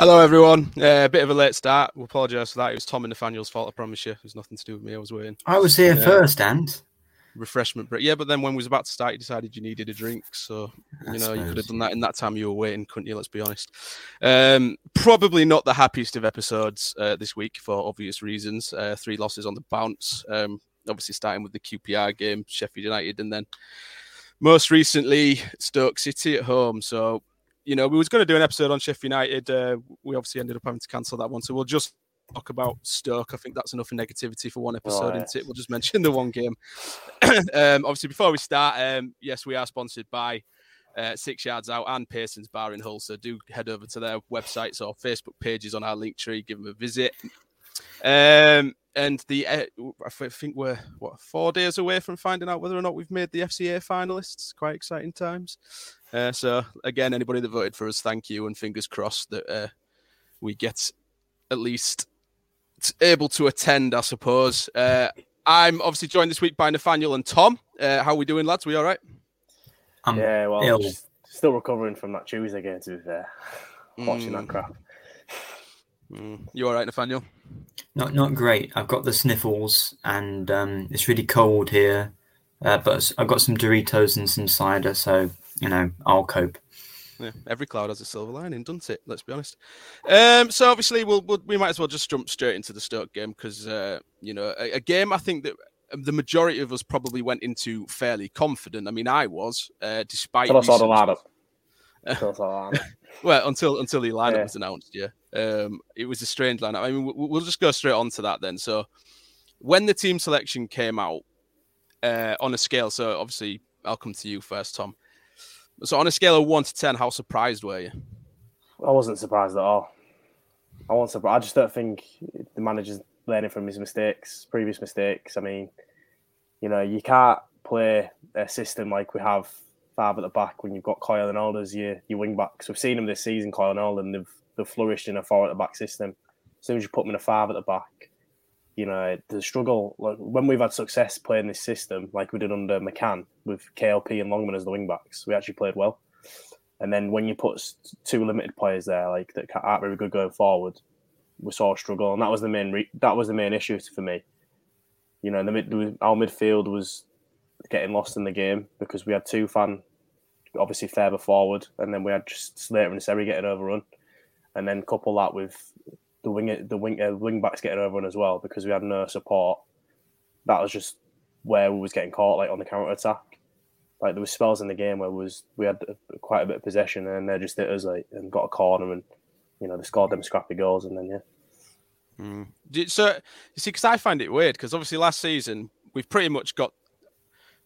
Hello everyone, a bit of a late start, we apologise for that, it was Tom and Nathaniel's fault, I promise you, it was nothing to do with me, I was waiting. I was here first and? Refreshment break, yeah, but then when we was about to start you decided you needed a drink, so you could have done that in that time you were waiting, couldn't you, let's be honest. Probably not the happiest of episodes this week for obvious reasons, 3 losses on the bounce, obviously starting with the QPR game, Sheffield United, and then most recently Stoke City at home, so... You know, we was going to do an episode on Sheffield United. We obviously ended up having to cancel that one. So we'll just talk about Stoke. I think that's enough of negativity for one episode, isn't it? We'll just mention the one game. Obviously, before we start, yes, we are sponsored by 6 Yards Out and Pearson's Bar in Hull. So do head over to their websites or Facebook pages on our Linktree. Give them a visit. And the I think we're, 4 days away from finding out whether or not we've made the FCA finalists. Quite exciting times. So, again, anybody that voted for us, thank you, and fingers crossed that we get at least able to attend, I suppose. I'm obviously joined this week by Nathaniel and Tom. How are we doing, lads? We all right? Yeah, well, I'm still recovering from that Tuesday game, to be fair. Watching that crap. You all right, Nathaniel? Not great. I've got the sniffles, and it's really cold here. But I've got some Doritos and some cider, so... You know, I'll cope. Yeah, every cloud has a silver lining, doesn't it? Let's be honest. So obviously, we might as well just jump straight into the Stoke game because a game I think that the majority of us probably went into fairly confident. I mean, I was despite. Until I saw the lineup. Well, until the lineup was announced, yeah. It was a strange lineup. I mean, we'll just go straight on to that then. So when the team selection came out on a scale, so obviously I'll come to you first, Tom. So on a scale of 1 to 10, how surprised were you? I wasn't surprised at all. I wasn't surprised. I just don't think the manager's learning from his mistakes, previous mistakes. I mean, you can't play a system like we have 5 at the back when you've got Coyle and Elder as your wing backs. We've seen them this season, Coyle and Elder, and they've flourished in a 4 at the back system. As soon as you put them in a 5 at the back, the struggle. Like when we've had success playing this system, like we did under McCann with KLP and Longman as the wing backs, we actually played well. And then when you put 2 limited players there, like that aren't very good going forward, we saw a struggle, and that was the main issue for me. Our midfield was getting lost in the game because we had Tufan, obviously Fairbairn forward, and then we had just Slater and Seri getting overrun, and then couple that with. The wing backs getting overrun as well because we had no support. That was just where we was getting caught, like on the counter attack. Like there were spells in the game where we had quite a bit of possession, and they just hit us like and got a corner, and they scored them scrappy goals, and then yeah. So you see, because I find it weird because obviously last season we've pretty much got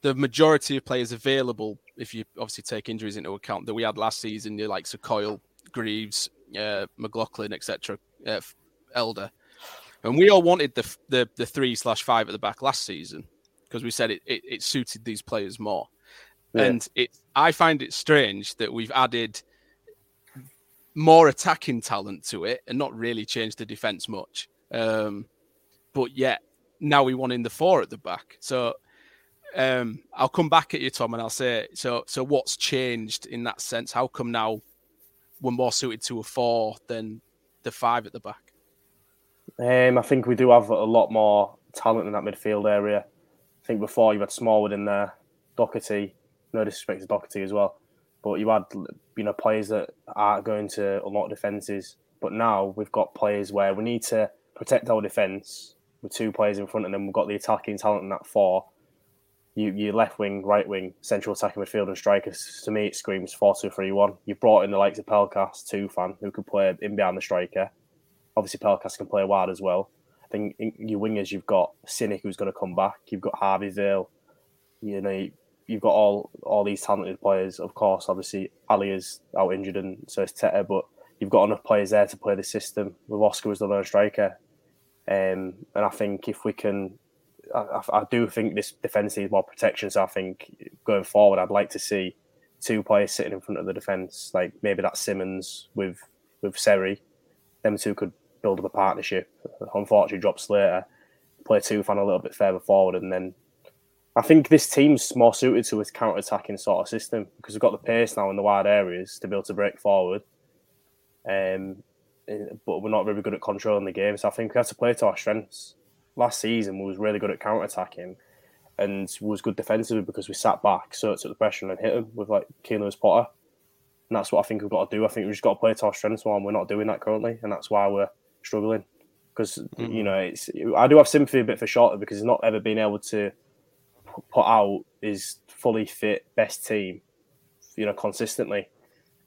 the majority of players available, if you obviously take injuries into account, that we had last season, the likes of Coyle, Greaves, McLaughlin, etc., Elder. And we all wanted the 3/5 at the back last season because we said it suited these players more. Yeah. And I find it strange that we've added more attacking talent to it and not really changed the defence much. But yet, now we want in the 4 at the back. So I'll come back at you, Tom, and I'll say, so what's changed in that sense? How come now we're more suited to a 4 than the 5 at the back? I think we do have a lot more talent in that midfield area. I think before you had Smallwood in there, Doherty, no disrespect to Doherty as well, but you had players that aren't going to unlock defences. But now we've got players where we need to protect our defence with 2 players in front, and then we've got the attacking talent in that 4. Your left wing, right wing, central attacking midfield and strikers, to me it screams 4-2-3-1. You've brought in the likes of Pelkas, Tufan, who can play in behind the striker. Obviously Pelkas can play wide as well. I think your wingers, you've got Sinik, who's going to come back. You've got Harveyville. You've got all these talented players. Of course, obviously Aliyar's out injured and so is Teta, but you've got enough players there to play the system with Oscar as the lone striker. And I think if we can... I do think this defence needs more protection, so I think going forward I'd like to see 2 players sitting in front of the defence, like maybe that's Simmons with Seri. Them 2 could build up a partnership. Unfortunately drop Slater, play Tufan a little bit further forward, and then I think this team's more suited to a counter-attacking sort of system because we've got the pace now in the wide areas to be able to break forward, but we're not really good at controlling the game, so I think we have to play to our strengths. Last season, we was really good at counter-attacking and was good defensively because we sat back, so it took the pressure and hit them with like Keeler's Potter. And that's what I think we've got to do. I think we've just got to play to our strengths more, and we're not doing that currently, and that's why we're struggling. Because, I do have sympathy a bit for Shorter because he's not ever been able to put out his fully fit best team, consistently.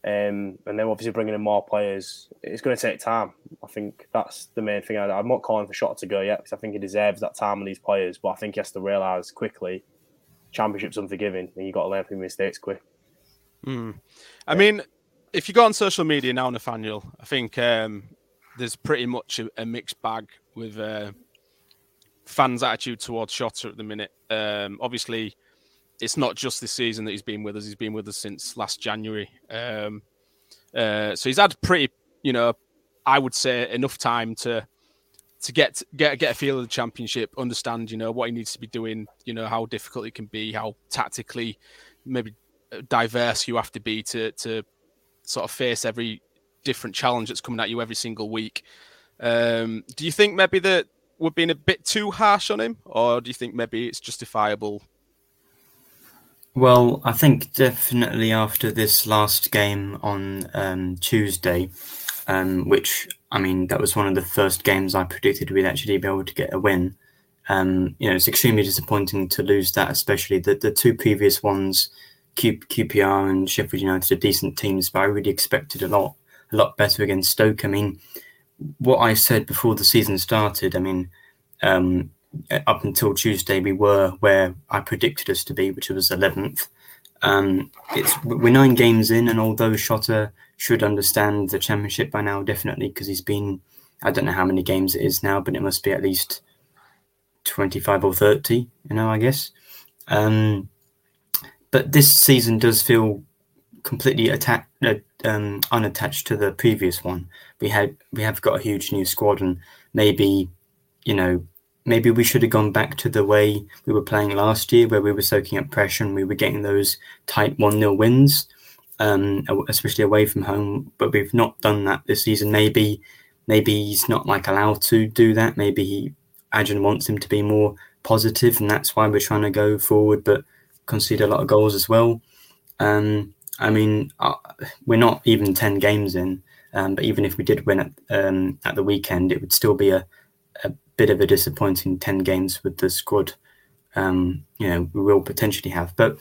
And then obviously bringing in more players, it's going to take time. I think that's the main thing. I'm not calling for Shot to go yet because I think he deserves that time with these players, but I think he has to realise quickly Championship's unforgiving and you've got to learn from your mistakes quick. I mean, if you go on social media now, Nathaniel, I think there's pretty much a mixed bag with fans' attitude towards Shot at the minute. Obviously... It's not just this season that he's been with us. He's been with us since last January. So he's had pretty, I would say enough time to get a feel of the Championship, understand, what he needs to be doing, how difficult it can be, how tactically maybe diverse you have to be to sort of face every different challenge that's coming at you every single week. Do you think maybe that we're being a bit too harsh on him, or do you think maybe it's justifiable? Well, I think definitely after this last game on Tuesday, which, that was one of the first games I predicted we'd actually be able to get a win. It's extremely disappointing to lose that, especially the 2 previous ones, QPR and Sheffield United, are decent teams, but I really expected a lot better against Stoke. What I said before the season started, up until Tuesday, we were where I predicted us to be, which was 11th. We're 9 games in, and although Shorter should understand the Championship by now, definitely, because he's been, I don't know how many games it is now, but it must be at least 25 or 30, I guess. But this season does feel completely unattached to the previous one. We have got a huge new squad, and maybe we should have gone back to the way we were playing last year, where we were soaking up pressure and we were getting those tight 1-0 wins, especially away from home. But we've not done that this season. Maybe he's not allowed to do that. Maybe Adrian wants him to be more positive, and that's why we're trying to go forward but concede a lot of goals as well. We're not even 10 games in, but even if we did win at the weekend, it would still be a bit of a disappointing 10 games with the squad we will potentially have. But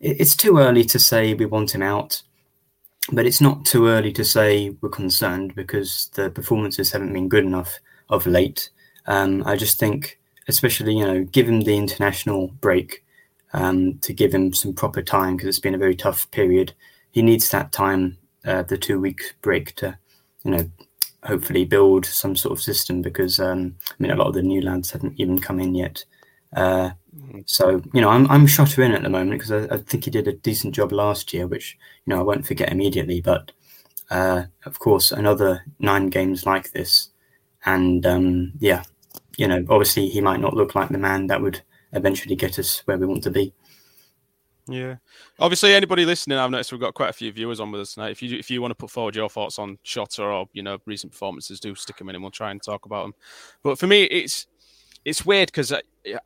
it's too early to say we want him out, but it's not too early to say we're concerned because the performances haven't been good enough of late. I just think especially, you know, give him the international break to give him some proper time, because it's been a very tough period. He needs that time, the 2 week break to, you know, hopefully build some sort of system, because, I mean, a lot of the new lads haven't even come in yet. So, you know, I'm Shorter in at the moment, because I think he did a decent job last year, which, you know, I won't forget immediately. But, of course, another 9 games like this. And, yeah, you know, obviously he might not look like the man that would eventually get us where we want to be. Yeah. Obviously, anybody listening, I've noticed we've got quite a few viewers on with us tonight. If you want to put forward your thoughts on Shorter or, you know, recent performances, do stick them in and we'll try and talk about them. But for me, it's weird, because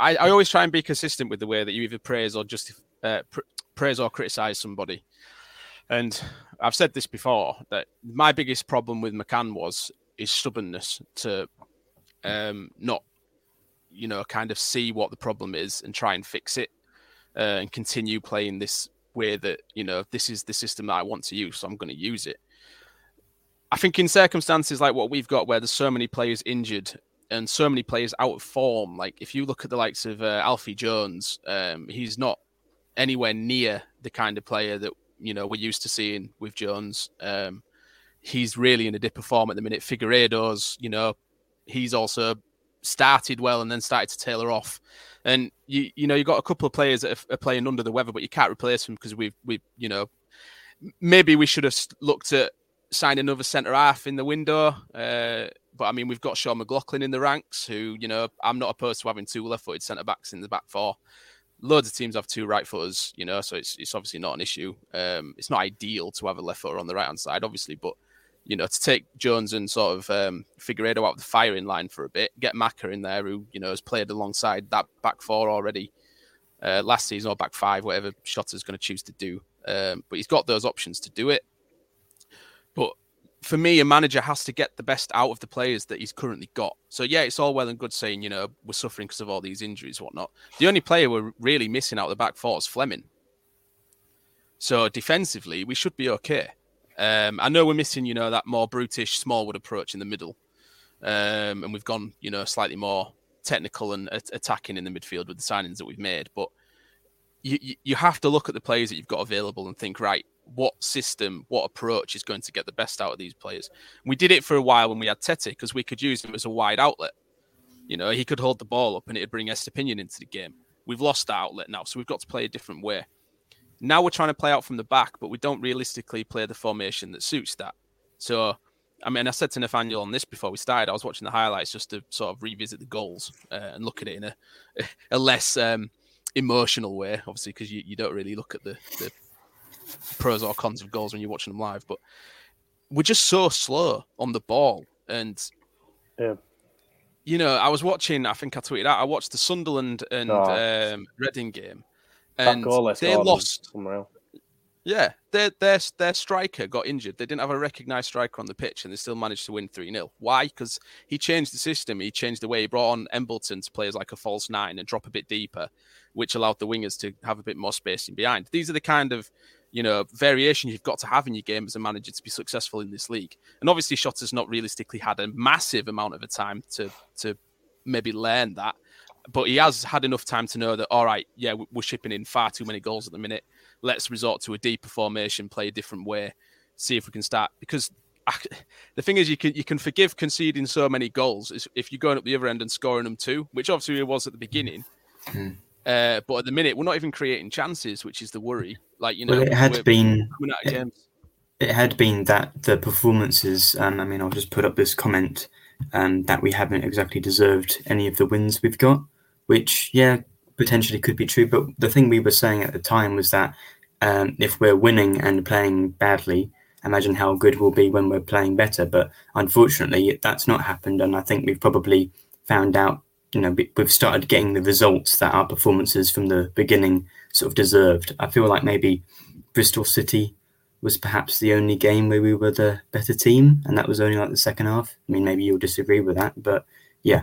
I always try and be consistent with the way that you either praise or just praise or criticize somebody. And I've said this before, that my biggest problem with McCann was his stubbornness to not, you know, kind of see what the problem is and try and fix it, and continue playing this way that, you know, this is the system that I want to use, so I'm going to use it. I think in circumstances like what we've got, where there's so many players injured and so many players out of form, like if you look at the likes of Alfie Jones, he's not anywhere near the kind of player that, you know, we're used to seeing with Jones. He's really in a dip of form at the minute. Figueredo's, you know, he's also started well and then started to tailor off. And, you know, you've got a couple of players that are playing under the weather, but you can't replace them, because we you know, maybe we should have looked at signing another centre-half in the window. But, I mean, we've got McLaughlin in the ranks, who, you know, I'm not opposed to having 2 left-footed centre-backs in the back 4. Loads of teams have 2 right-footers, you know, so it's obviously not an issue. It's not ideal to have a left-footer on the right-hand side, obviously, but, you know, to take Jones and sort of Figueredo out of the firing line for a bit, get Maka in there, who, you know, has played alongside that back 4 already last season, or back 5, whatever Shotter's going to choose to do. But he's got those options to do it. But for me, a manager has to get the best out of the players that he's currently got. So, yeah, it's all well and good saying, you know, we're suffering because of all these injuries and whatnot. The only player we're really missing out of the back 4 is Fleming. So defensively, we should be okay. I know we're missing, you know, that more brutish Smallwood approach in the middle. And we've gone, you know, slightly more technical and attacking in the midfield with the signings that we've made. But you have to look at the players that you've got available and think, right, what system, what approach is going to get the best out of these players? We did it for a while when we had Tete, because we could use him as a wide outlet. You know, he could hold the ball up and it'd bring Estupiñán into the game. We've lost that outlet now, so we've got to play a different way. Now we're trying to play out from the back, but we don't realistically play the formation that suits that. So, I mean, I said to Nathaniel on this before we started, I was watching the highlights just to sort of revisit the goals and look at it in a less emotional way, obviously, because you don't really look at the pros or cons of goals when you're watching them live. But we're just so slow on the ball. And, yeah. You know, I was watching, I think I tweeted out, I watched the Sunderland and Reading game. And they lost. Yeah, their striker got injured. They didn't have a recognised striker on the pitch, and they still managed to win 3-0. Why? Because he changed the system. He changed the way he brought on Embleton to play as like a false 9 and drop a bit deeper, which allowed the wingers to have a bit more space in behind. These are the kind of, you know, variations you've got to have in your game as a manager to be successful in this league. And obviously, Shotter's not realistically had a massive amount of a time to maybe learn that. But he has had enough time to know that, all right, yeah, we're shipping in far too many goals at the minute. Let's resort to a deeper formation, play a different way, see if we can start. Because the thing is, you can forgive conceding so many goals if you're going up the other end and scoring them too, which obviously it was at the beginning. Mm. But at the minute, we're not even creating chances, which is the worry. Like, you know, well, it had been that the performances. I mean, I'll just put up this comment that we haven't exactly deserved any of the wins we've got. Which, yeah, potentially could be true. But the thing we were saying at the time was that if we're winning and playing badly, imagine how good we'll be when we're playing better. But unfortunately, that's not happened. And I think we've probably found out, you know, we've started getting the results that our performances from the beginning sort of deserved. I feel like maybe Bristol City was perhaps the only game where we were the better team. And that was only like the second half. I mean, maybe you'll disagree with that. But yeah,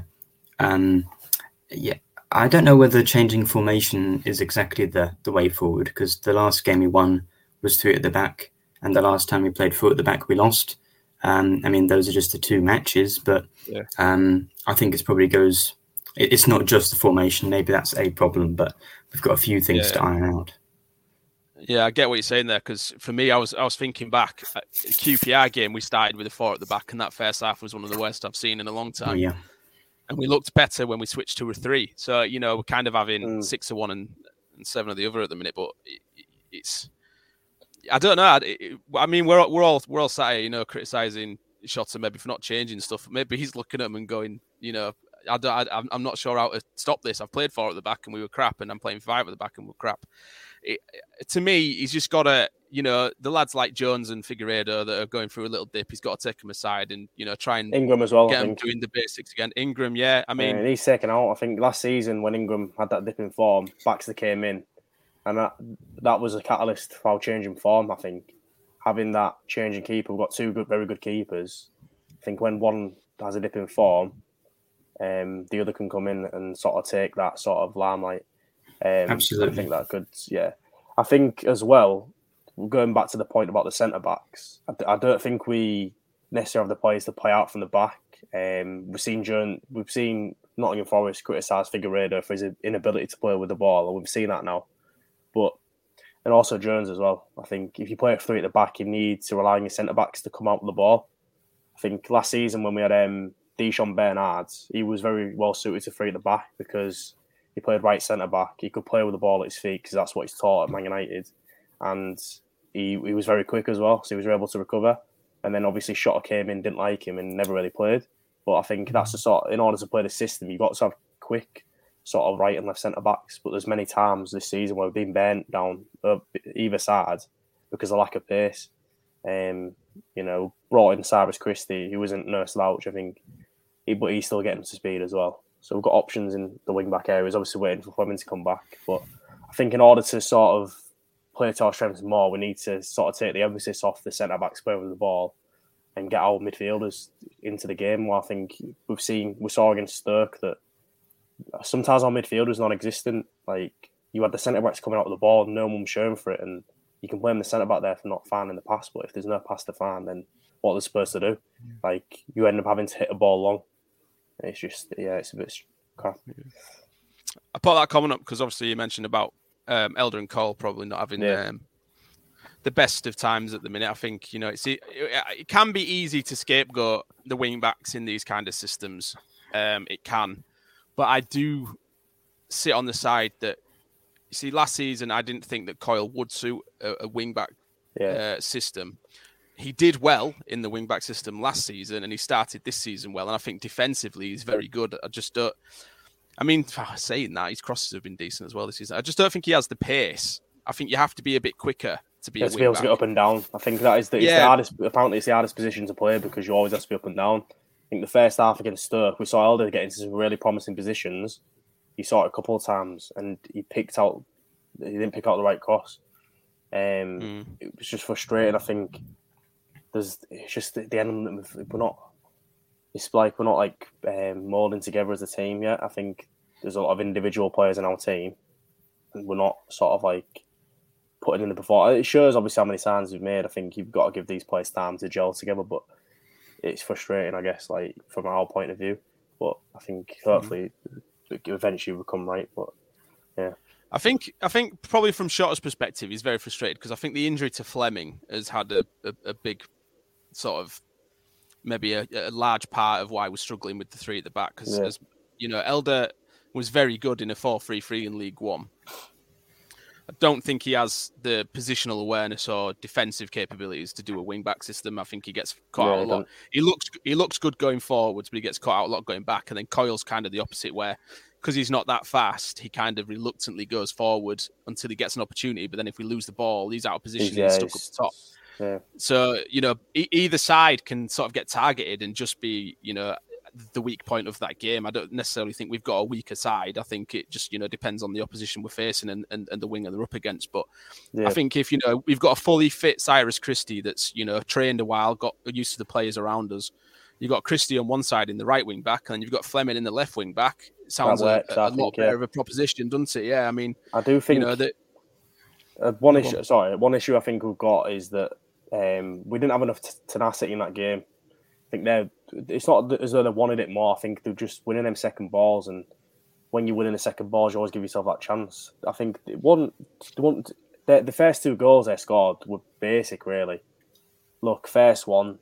yeah. I don't know whether changing formation is exactly the way forward, because the last game we won was 3 at the back, and the last time we played 4 at the back, we lost. I mean, those are just the 2 matches, but yeah. I think it probably goes it's not just the formation. Maybe that's a problem, but we've got a few things to iron out. Yeah, I get what you're saying there, because for me, I was thinking back, QPR game, we started with a four at the back, and that first half was one of the worst I've seen in a long time. Oh, yeah. And we looked better when we switched to a three. So, you know, we're kind of having 6 of one and 7 of the other at the minute, but it's... I don't know. I mean, we're all sat here, you know, criticising Shorter maybe for not changing stuff. Maybe he's looking at them and going, you know, I'm not sure how to stop this. I've played 4 at the back and we were crap, and I'm playing 5 at the back and we're crap. To me, he's just got to, you know, the lads like Jones and Figueredo that are going through a little dip, he's got to take them aside and, you know, try and Ingram as well, get them doing the basics again. Ingram, yeah. I mean, he's taken out. I think last season when Ingram had that dip in form, Baxter came in. And that was a catalyst for our changing form, I think. Having that changing keeper, we've got two very good keepers. I think when one has a dip in form, the other can come in and sort of take that sort of limelight. Absolutely. I think that could, yeah. I think as well, going back to the point about the centre-backs, I don't think we necessarily have the players to play out from the back. We've seen Nottingham Forest criticise Figueredo for his inability to play with the ball, and we've seen that now. And also Jones as well. I think if you play a 3 at the back, you need to rely on your centre-backs to come out with the ball. I think last season when we had Deschamps Bernard, he was very well suited to 3 at the back because he played right centre-back. He could play with the ball at his feet because that's what he's taught at Man United. And he was very quick as well, so he was able to recover. And then obviously Shorter came in, didn't like him and never really played. But I think that's the sort, in order to play the system, you've got to have quick sort of right and left centre-backs, but there's many times this season where we've been burnt down either side because of lack of pace. You know, brought in Cyrus Christie, who isn't no slouch, I think, but he's still getting to speed as well. So we've got options in the wing-back areas, obviously waiting for Fleming to come back, but I think in order to sort of play to our strengths more, we need to sort of take the emphasis off the centre-backs playing with the ball and get our midfielders into the game. Well, I think we saw against Stoke that sometimes our midfield was non-existent. Like, you had the centre-backs coming out with the ball and no one was showing for it, and you can blame the centre-back there for not finding the pass, but if there's no pass to find, then what they're supposed to do? Like, you end up having to hit a ball long. It's just, yeah, it's a bit crap. I put that comment up because obviously you mentioned about Elder and Coyle probably not having the best of times at the minute. I think, you know, it can be easy to scapegoat the wing-backs in these kind of systems. It can. But I do sit on the side that, you see, last season I didn't think that Coyle would suit a wing-back system. He did well in the wing-back system last season, and he started this season well. And I think defensively he's very good. I just don't... I mean, saying that, his crosses have been decent as well this season. I just don't think he has the pace. I think you have to be a bit quicker to be a wing-back. You have to be able to get up and down. I think that is the hardest... Apparently it's the hardest position to play because you always have to be up and down. I think the first half against Stoke, we saw Elder get into some really promising positions. He saw it a couple of times, and he didn't pick out the right cross. It was just frustrating. I think it's just the element of we're not moulding together as a team yet. I think there's a lot of individual players in our team, and we're not sort of like putting in the performance. It shows obviously how many signs we've made. I think you've got to give these players time to gel together, but it's frustrating, I guess, like from our point of view. But I think hopefully eventually we'll come right. But yeah, I think probably from Shorter's perspective, he's very frustrated because I think the injury to Fleming has had a big sort of maybe a large part of why we're struggling with the 3 at the back. Because as you know, Elder was very good in a 4-3-3 in League One. I don't think he has the positional awareness or defensive capabilities to do a wing-back system. I think he gets caught out a lot. He looks good going forwards, but he gets caught out a lot going back. And then Coyle's kind of the opposite where, because he's not that fast, he kind of reluctantly goes forward until he gets an opportunity. But then if we lose the ball, he's out of position and stuck up the top. Yeah. So, you know, either side can sort of get targeted and just be, you know, the weak point of that game. I don't necessarily think we've got a weaker side. I think it just, you know, depends on the opposition we're facing and the winger they're up against. But I think if, you know, we've got a fully fit Cyrus Christie that's, you know, trained a while, got used to the players around us. You've got Christie on one side in the right wing back, and then you've got Fleming in the left wing back. It sounds a lot better of a proposition, doesn't it? Yeah, I mean, I do think, you know, that one issue I think we've got is that we didn't have enough tenacity in that game. I think it's not as though they wanted it more. I think they're just winning them second balls and when you're winning the second balls, you always give yourself that chance. I think the first two goals they scored were basic, really. Look, first one,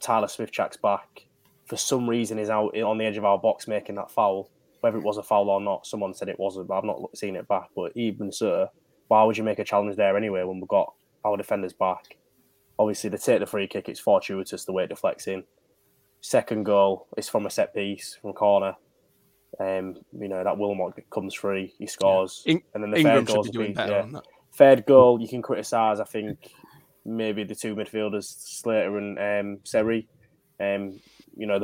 Tyler Smith checks back. For some reason, is out on the edge of our box making that foul. Whether it was a foul or not, someone said it wasn't, but I've not seen it back. But even so, why would you make a challenge there anyway when we've got our defenders back? Obviously, they take the free kick. It's fortuitous the way it deflects in. Second goal is from a set piece, from a corner. That Wilmot comes free, he scores. Yeah. And then the Ingram third goal should be doing better on that. Third goal, you can criticise, I think, maybe the two midfielders, Slater and Seri. They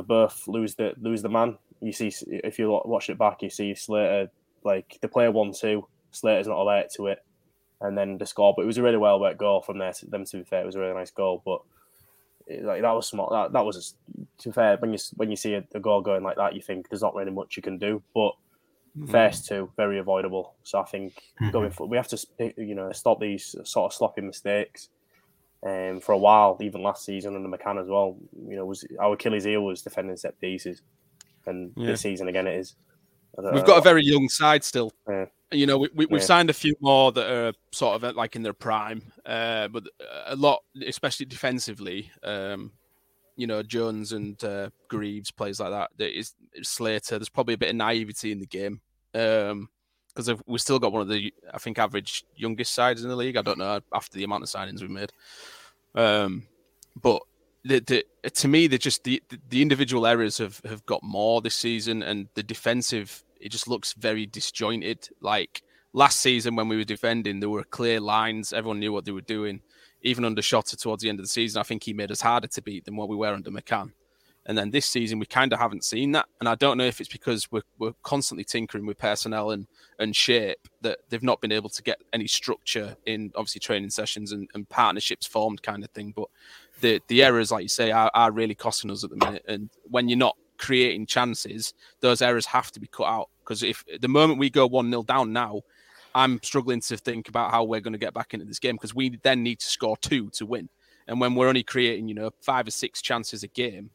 both lose the man. You see, if you watch it back, you see Slater, like, they play 1-2. Slater's not alert to it. And then the score. But it was a really well-worked goal from there. To be fair, it was a really nice goal. But that was smart. That was, to be fair, when you see a goal going like that, you think there's not really much you can do. But first two, very avoidable. So I think going for, we have to stop these sort of sloppy mistakes. For a while, even last season under McCann as well, was our Achilles heel was defending set pieces, and this season again it is. We've got a very young side still. Yeah. We've signed a few more that are sort of like in their prime, but a lot, especially defensively, Jones and Greaves, plays like that. It's Slater. There's probably a bit of naivety in the game because we've still got one of the, I think, average youngest sides in the league. I don't know, after the amount of signings we've made. But to me, they're just the individual errors have got more this season, and the defensive, it just looks very disjointed. Like last season when we were defending, there were clear lines. Everyone knew what they were doing. Even under Shorter towards the end of the season, I think he made us harder to beat than what we were under McCann. And then this season, we kind of haven't seen that. And I don't know if it's because we're constantly tinkering with personnel and shape that they've not been able to get any structure in, obviously, training sessions and partnerships formed kind of thing. But the errors, like you say, are really costing us at the minute. And when you're not creating chances, those errors have to be cut out, because if the moment we go 1-0 down now, I'm struggling to think about how we're going to get back into this game, because we then need to score 2 to win. And when we're only creating 5 or 6 chances a game,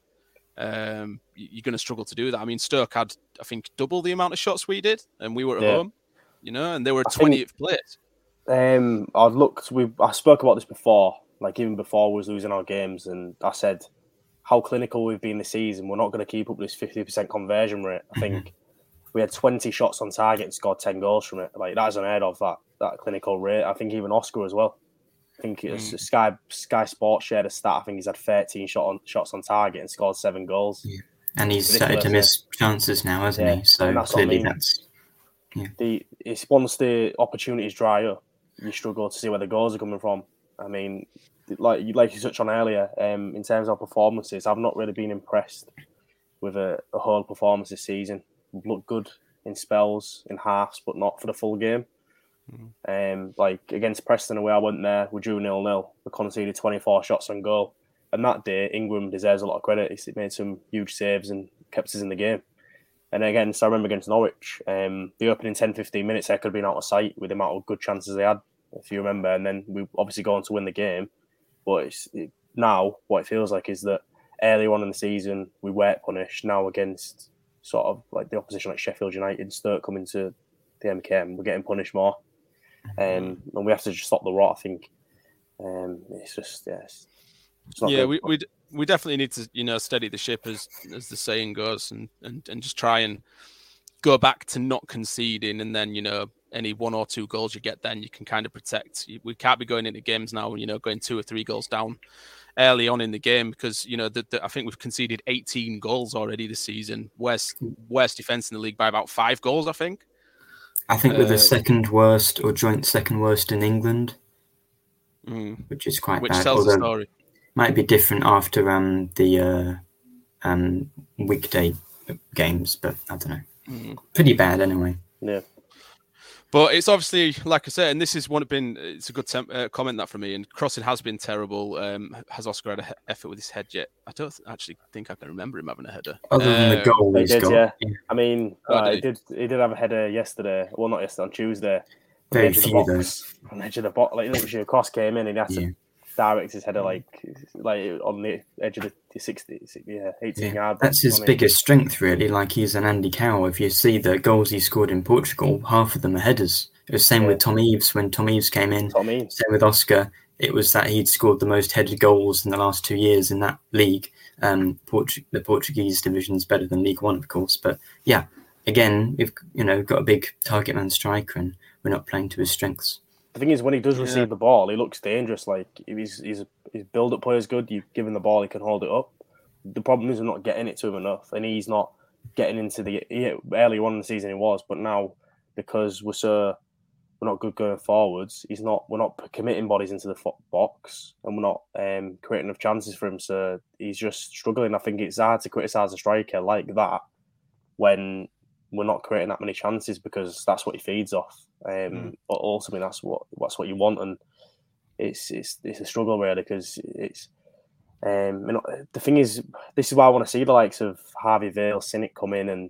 you're going to struggle to do that. I mean, Stoke had, I think, double the amount of shots we did, and we were at home, and they were 20th place. I spoke about this before, like even before we was losing our games, and I said how clinical we've been this season. We're not going to keep up this 50% conversion rate. I think we had 20 shots on target and scored 10 goals from it. Like, that's unheard of, that clinical rate. I think even Oscar as well. I think Sky Sports shared a stat. I think he's had 13 shots on target and scored 7 goals. Yeah. And he's started to miss chances now, hasn't he? So that's clearly once the opportunities dry up, you struggle to see where the goals are coming from. I mean, like you touched on earlier, in terms of performances, I've not really been impressed with a whole performance this season. We've looked good in spells, in halves, but not for the full game. Like against Preston away, I went there, we drew 0-0, we conceded 24 shots on goal. And that day, Ingram deserves a lot of credit. He made some huge saves and kept us in the game. And again, so I remember against Norwich, the opening 10-15 minutes, I could have been out of sight with the amount of good chances they had, if you remember. And then we obviously go on to win the game. But now what it feels like is that earlier on in the season, we weren't punished. Now against sort of like the opposition, like Sheffield United, Stoke coming to the MKM, we're getting punished more. And we have to just stop the rot, I think. We definitely need to, steady the ship, as the saying goes, and just try and go back to not conceding, and then, any 1 or 2 goals you get, then you can kind of protect. We can't be going into games now, going 2 or 3 goals down early on in the game, because, I think we've conceded 18 goals already this season. Worst defence in the league by about 5 goals, I think. I think we're the second worst, or joint second worst in England, which is quite bad. Which tells the story. Might be different after the weekday games, but I don't know. Pretty bad anyway. Yeah. But it's obviously, like I said, and this is one it's a good comment that for me. And crossing has been terrible. Has Oscar had an effort with his head yet? I don't actually think I can remember him having a header. Other than the goal, he's got. Yeah. I mean, he did have a header yesterday. Well, not yesterday, on Tuesday. Very few, though. On the edge of the box, literally a cross came in, and he had to directs his header like on the edge of the 18 yard. That's his biggest strength, really. Like, he's an Andy Cowell. If you see the goals he scored in Portugal, half of them are headers. It was same with Tom Eaves when Tom Eaves came in. Same with Oscar. It was that he'd scored the most headed goals in the last 2 years in that league. The Portuguese division is better than League One, of course. But yeah, again, we've got a big target man striker, and we're not playing to his strengths. The thing is, when he does receive the ball, he looks dangerous. Like, his build-up play is good. You give him the ball, he can hold it up. The problem is we're not getting it to him enough, and he's not getting into the early on in the season he was, but now because we're not good going forwards, we're not committing bodies into the box, and we're not creating enough chances for him. So he's just struggling. I think it's hard to criticise a striker like that when we're not creating that many chances, because that's what he feeds off. But ultimately, that's what you want, and it's a struggle really, because it's. The thing is, this is why I want to see the likes of Harvey Vale, Sinik come in and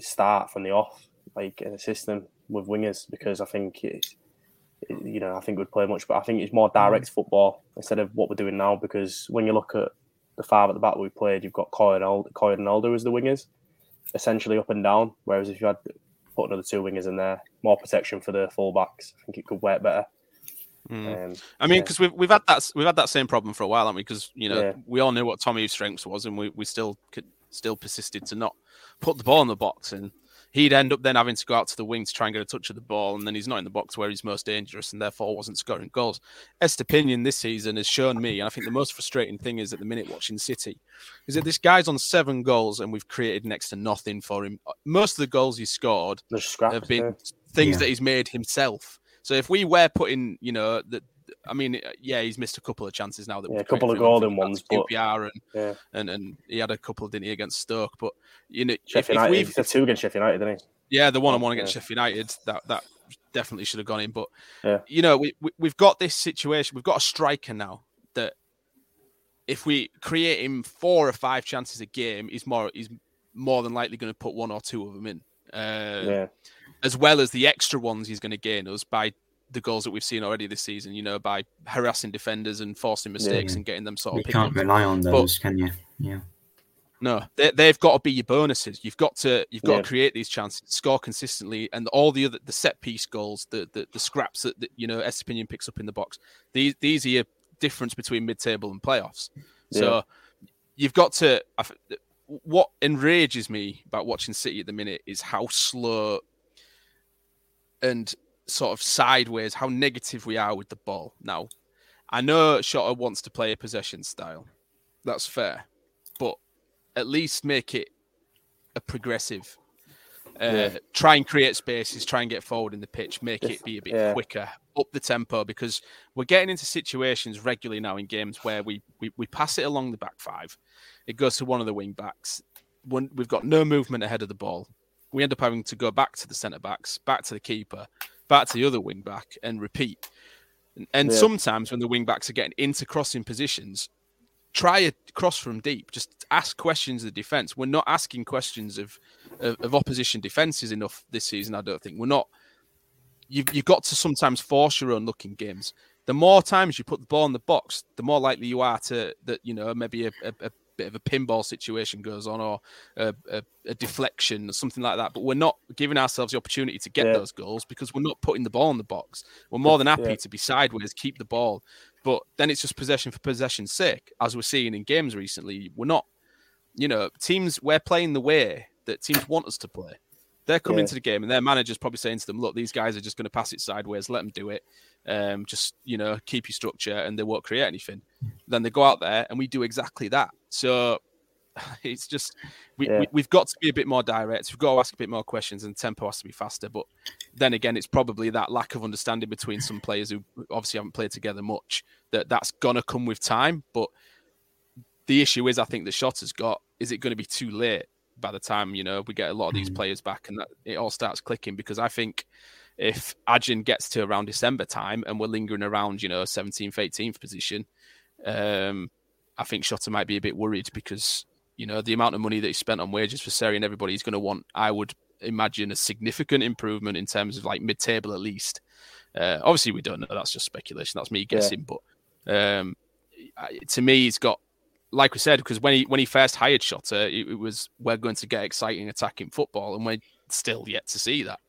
start from the off, like in a system with wingers, because I think I think we'd play much, but I think it's more direct football instead of what we're doing now. Because when you look at the five at the back we played, you've got Coyle and Elder as the wingers, essentially up and down. Whereas if you had put another two wingers in there, more protection for the fullbacks, I think it could work better. Because we've had that same problem for a while, haven't we? Because we all knew what Tommy Eaves' strengths was, and we still persisted to not put the ball in the box, and he'd end up then having to go out to the wing to try and get a touch of the ball, and then he's not in the box where he's most dangerous, and therefore wasn't scoring goals. Estupiñán this season has shown me, and I think the most frustrating thing is at the minute watching City, is that this guy's on 7 goals and we've created next to nothing for him. Most of the goals he scored have been things that he's made himself. So if we were putting, he's missed a couple of chances now. A couple of golden ones. QPR and he had a couple, didn't he, against Stoke? But, Sheffield United, he had 2 against Sheffield United, didn't he? Yeah, the 1-on-1 against Sheffield United, that definitely should have gone in. But, we've got this situation. We've got a striker now that if we create him 4 or 5 chances a game, he's more than likely going to put 1 or 2 of them in. As well as the extra ones he's going to gain us by the goals that we've seen already this season, by harassing defenders and forcing mistakes and getting them sort of... You can't rely on those, can you? Yeah. No, they've got to be your bonuses. You've got to create these chances, score consistently, and all the other set piece goals, the scraps that Estupiñán picks up in the box. These are your difference between mid-table and playoffs. Yeah. So you've got to... What enrages me about watching City at the minute is how slow and sort of sideways, how negative we are with the ball. Now, I know Shorter wants to play a possession style. That's fair. But at least make it a progressive. Try and create spaces, try and get forward in the pitch, make it be a bit quicker, up the tempo, because we're getting into situations regularly now in games where we pass it along the back 5. It goes to one of the wing backs. We've got no movement ahead of the ball. We end up having to go back to the centre-backs, back to the keeper, back to the other wing-back, and repeat. And sometimes when the wing-backs are getting into crossing positions, try a cross from deep. Just ask questions of the defence. We're not asking questions of opposition defences enough this season, I don't think. We're not... You've got to sometimes force your own look in games. The more times you put the ball in the box, the more likely you are to... that maybe a bit of a pinball situation goes on, or a deflection or something like that, but we're not giving ourselves the opportunity to get those goals because we're not putting the ball in the box. We're more than happy to be sideways, keep the ball, but then it's just possession for possession's sake, as we're seeing in games recently. We're not, we're playing the way that teams want us to play. They're coming into the game and their manager's probably saying to them, look, these guys are just going to pass it sideways, let them do it. Just keep your structure and they won't create anything. Then they go out there and we do exactly that. So it's just, we've got to be a bit more direct. We've got to ask a bit more questions and the tempo has to be faster. But then again, it's probably that lack of understanding between some players who obviously haven't played together much, that's going to come with time. But the issue is, I think the shot has got, is it going to be too late by the time we get a lot of these players back and that it all starts clicking? Because I think if Ajin gets to around December time and we're lingering around 17th 18th position, I think Shorter might be a bit worried, because the amount of money that he spent on wages for Seri and everybody is going to want, I would imagine, a significant improvement in terms of like mid-table at least. Obviously we don't know, that's just speculation, that's me guessing, but To me, he's got, like we said, because when he first hired Shorter, it was, we're going to get exciting attacking football, and we're still yet to see that.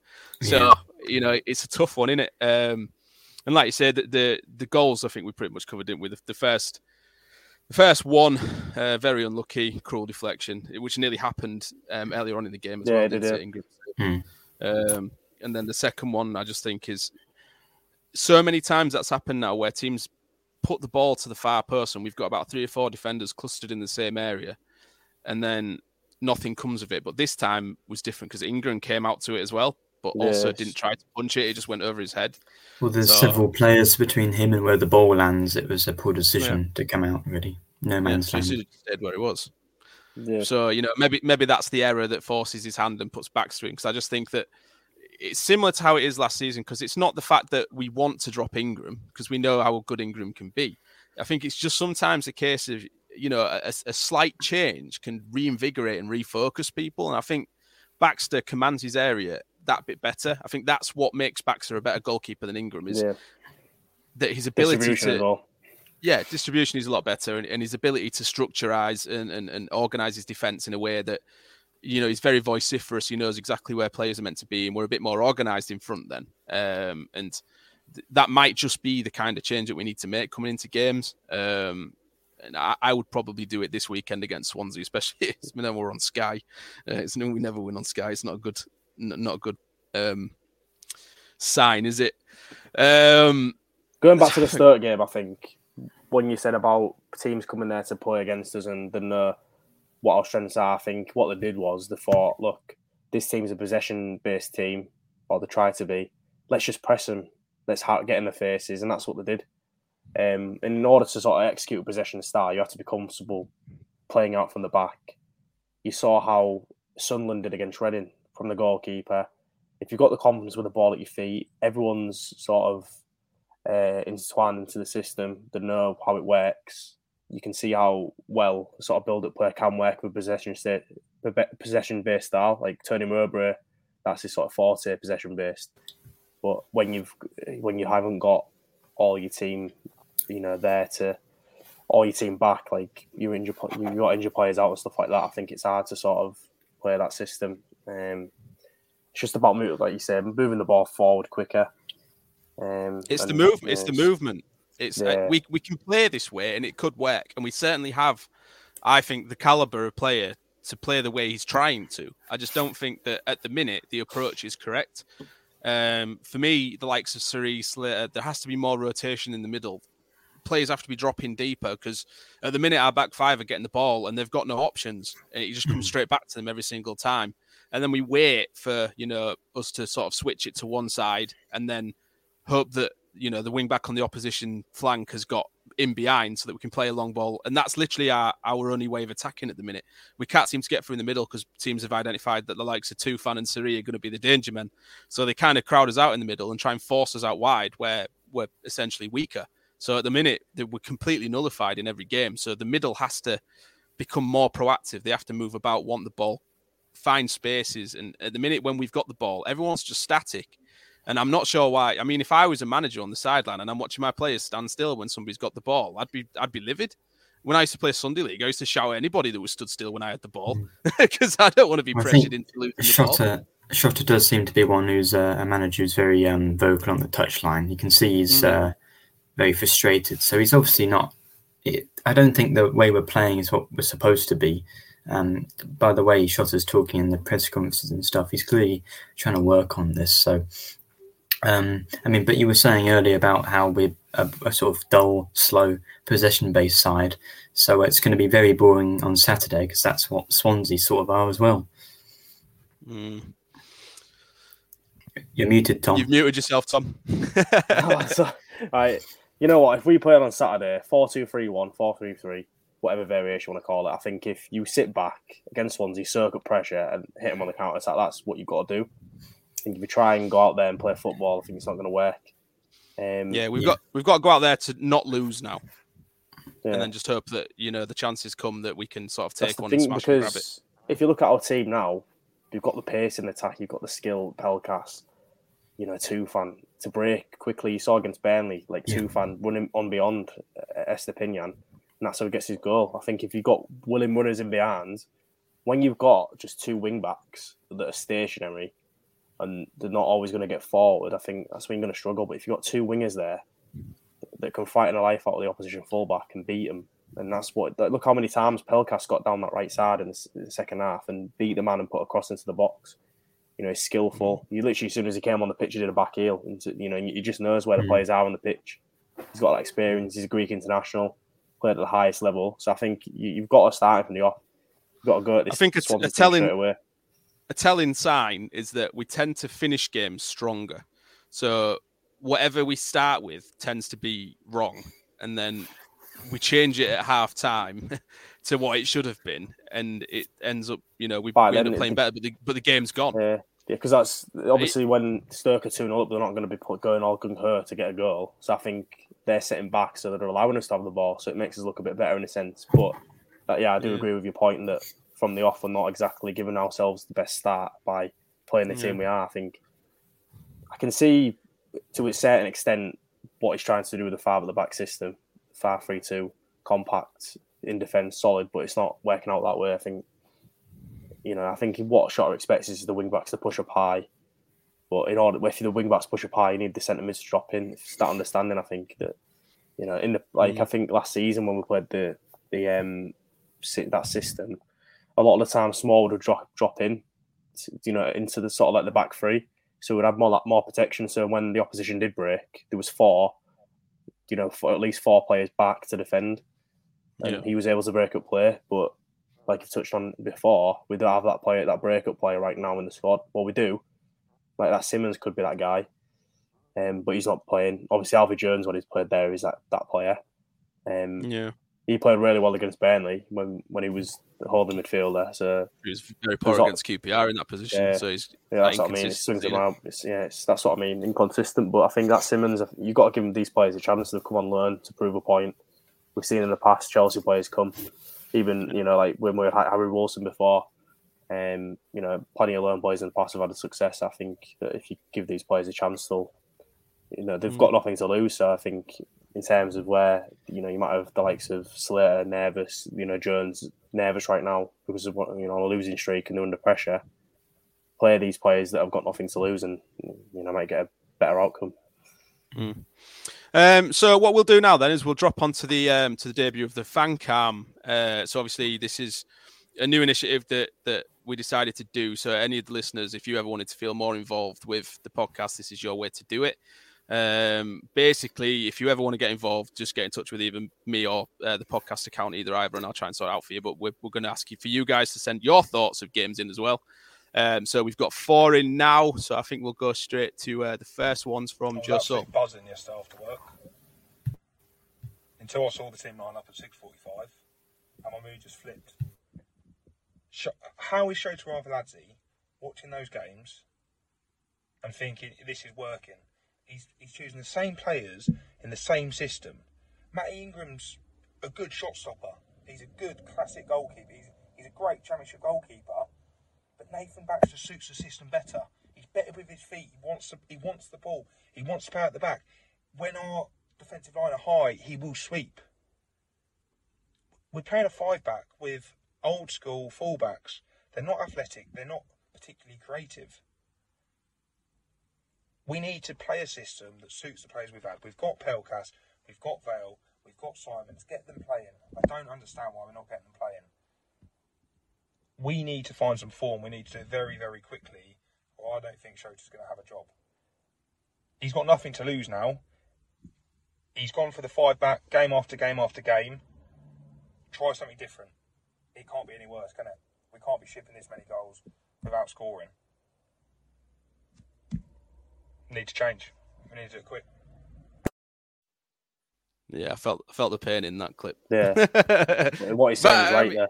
So, you know, it's a tough one, isn't it? And like you said, the goals, I think we pretty much covered, didn't we? The first one, very unlucky, cruel deflection, which nearly happened earlier on in the game as well. And then the second one, I just think is so many times that's happened now where teams put the ball to the far post and we've got about three or four defenders clustered in the same area, and then nothing comes of it. But this time was different because Ingram came out to it as well, but also didn't try to punch it. It just went over his head. Well, there's several players between him and where the ball lands. It was a poor decision to come out, really. No man's land. He should have stayed where he was. Yeah. So, you know, maybe that's the error that forces his hand and puts Baxter in, because I just think that it's similar to how it is last season, because it's not the fact that we want to drop Ingram, because we know how good Ingram can be. I think it's just sometimes a case of, you know, a slight change can reinvigorate and refocus people. And I think Baxter commands his area that bit better. I think that's what makes Baxter a better goalkeeper than Ingram, is that his ability to distribution is a lot better, and his ability to structureize and organize his defense in a way that, you know, he's very vociferous. He knows exactly where players are meant to be, and we're a bit more organized in front then. And that might just be the kind of change that we need to make coming into games. And I would probably do it this weekend against Swansea, especially when we're on Sky. We never win on Sky. It's not a good sign, is it? Going back to the Stoke game, I think when you said about teams coming there to play against us and they know what our strengths are, I think what they did was they thought, look, this team's a possession-based team, or they try to be. Let's just press them. Let's get in their faces, and that's what they did. In order to sort of execute a possession style, you have to be comfortable playing out from the back. You saw how Sunderland did against Reading. From the goalkeeper, if you've got the confidence with the ball at your feet, everyone's sort of entwined into the system. They know how it works. You can see how well the sort of build-up play can work with possession-based style. Like Tony Mowbray, that's his sort of forte, possession-based. But when you haven't got all your team, you know, there to all your team back, like you've got injured players out and stuff like that. I think it's hard to sort of play that system. It's just about moving, like you said, moving the ball forward quicker. It's the movement. It's we can play this way, and it could work. And we certainly have, I think, the caliber of player to play the way he's trying to. I just don't think that at the minute the approach is correct. For me, the likes of Seri, Slater, there has to be more rotation in the middle. Players have to be dropping deeper, because at the minute our back five are getting the ball and they've got no options, and it just comes straight back to them every single time. And then we wait for, you know, us to sort of switch it to one side and then hope that, you know, the wing back on the opposition flank has got in behind so that we can play a long ball. And that's literally our only way of attacking at the minute. We can't seem to get through in the middle because teams have identified that the likes of Tufan and Seri are going to be the danger men. So they kind of crowd us out in the middle and try and force us out wide where we're essentially weaker. So at the minute, we're completely nullified in every game. So the middle has to become more proactive. They have to move about, want the ball, find spaces. And at the minute when we've got the ball, everyone's just static. And I'm not sure why. I mean, if I was a manager on the sideline and I'm watching my players stand still when somebody's got the ball, I'd be livid. When I used to play Sunday League, I used to shout at anybody that was stood still when I had the ball, because I don't want to be pressured into losing the ball. Shorter does seem to be one who's a manager who's very vocal on the touchline. You can see he's... very frustrated. So he's obviously not... I don't think the way we're playing is what we're supposed to be. By the way, Shotter's talking in the press conferences and stuff, he's clearly trying to work on this. So, I mean, but you were saying earlier about how we're a sort of dull, slow, possession-based side. So it's going to be very boring on Saturday, because that's what Swansea sort of are as well. Mm. You're muted, Tom. You've muted yourself, Tom. All right. You know what? If we play on Saturday, 4-2-3-1, 4-3-3, whatever variation you want to call it, I think if you sit back against Swansea, soak up pressure and hit them on the counter attack, that's what you've got to do. I think if you try and go out there and play football, I think it's not going to work. We've got to go out there to not lose now, and then just hope that, you know, the chances come that we can sort of take one and smash and grab it. If you look at our team now, you've got the pace in the attack, you've got the skill, Pelkas, you know, Tufan. to break quickly. You saw against Burnley, Tufan running on beyond Estupiñán, and that's how he gets his goal. I think if you've got willing runners in behind, when you've got just two wing-backs that are stationary and they're not always going to get forward, I think that's when you're going to struggle. But if you've got two wingers there that can frighten the life out of the opposition fullback and beat them, and that's what... Look how many times Pelkas got down that right side in the second half and beat the man and put a cross into the box. You know, he's skillful. He literally, as soon as he came on the pitch, he did a back heel. And he just knows where the players are on the pitch. He's got that experience. He's a Greek international, played at the highest level. So I think you've got to start from the off. You've got to go at this. I think a telling sign is that we tend to finish games stronger. So whatever we start with tends to be wrong. And then we change it at half time to what it should have been, and it ends up, we end up playing better, but the game's gone. Yeah, because that's obviously when Stoke are 2-0 up, they're not going to be going all gung ho to get a goal. So I think they're sitting back, so they're allowing us to have the ball. So it makes us look a bit better in a sense. But I do agree with your point that from the off, we're not exactly giving ourselves the best start by playing the team we are. I think I can see to a certain extent what he's trying to do with the five at the back system. 5-3-2, compact, in defence, solid, but it's not working out that way. I think, what Shorter expects is the wing-backs to push up high. But in order, if the wing-backs push up high, you need the centre-mids to drop in. It's that understanding, I think, that, I think last season when we played that system, a lot of the time Small would drop in, into the sort of like the back three. So we'd have more protection. So when the opposition did break, there was four, for at least four players back to defend. And he was able to break up play. But like I've touched on before, we don't have that break up player right now in the squad. Well, we do. Like that Simmons could be that guy. But he's not playing. Obviously, Alfie Jones, when he's played there, is that player. He played really well against Burnley when he was the holding midfielder. So he was very poor against QPR in that position. Yeah, so he's that's what I mean. It swings around. That's what I mean. Inconsistent, but I think that Simmons, you've got to give these players a chance to come on loan to prove a point. We've seen in the past Chelsea players come, even like when we had Harry Wilson before. Plenty of loan players in the past have had a success. I think that if you give these players a chance, they'll they've got nothing to lose. So I think, in terms of where, you might have the likes of Slater, nervous, Jones, nervous right now because of a losing streak and they're under pressure. Play these players that have got nothing to lose and, might get a better outcome. Mm. So what we'll do now then is we'll drop onto to the debut of the fan cam. So obviously this is a new initiative that we decided to do. So any of the listeners, if you ever wanted to feel more involved with the podcast, this is your way to do it. Basically, if you ever want to get involved, just get in touch with either me or the podcast account, either, and I'll try and sort it out for you. But we're going to ask you for you guys to send your thoughts of games in as well. So we've got 4 in now, so I think we'll go straight to the first ones from Joseph. Buzzing yesterday after work until I saw the team line up at 6:45, and my mood just flipped. How is Shota Ravaladze watching those games and thinking this is working? He's choosing the same players in the same system. Matty Ingram's a good shot stopper. He's a good classic goalkeeper. He's a great championship goalkeeper. But Nathan Baxter suits the system better. He's better with his feet. He wants the ball. He wants to play at the back. When our defensive line are high, he will sweep. We're playing a 5-back with old school fullbacks. They're not athletic. They're not particularly creative. We need to play a system that suits the players we've had. We've got Pelkas, we've got Vale, we've got Simons. Get them playing. I don't understand why we're not getting them playing. We need to find some form. We need to do it very, very quickly, or I don't think Shota's going to have a job. He's got nothing to lose now. He's gone for the 5-back, game after game after game. Try something different. It can't be any worse, can it? We can't be shipping this many goals without scoring. Need to change. We need to do it quick. Yeah, I felt the pain in that clip. Yeah, what he said is right there.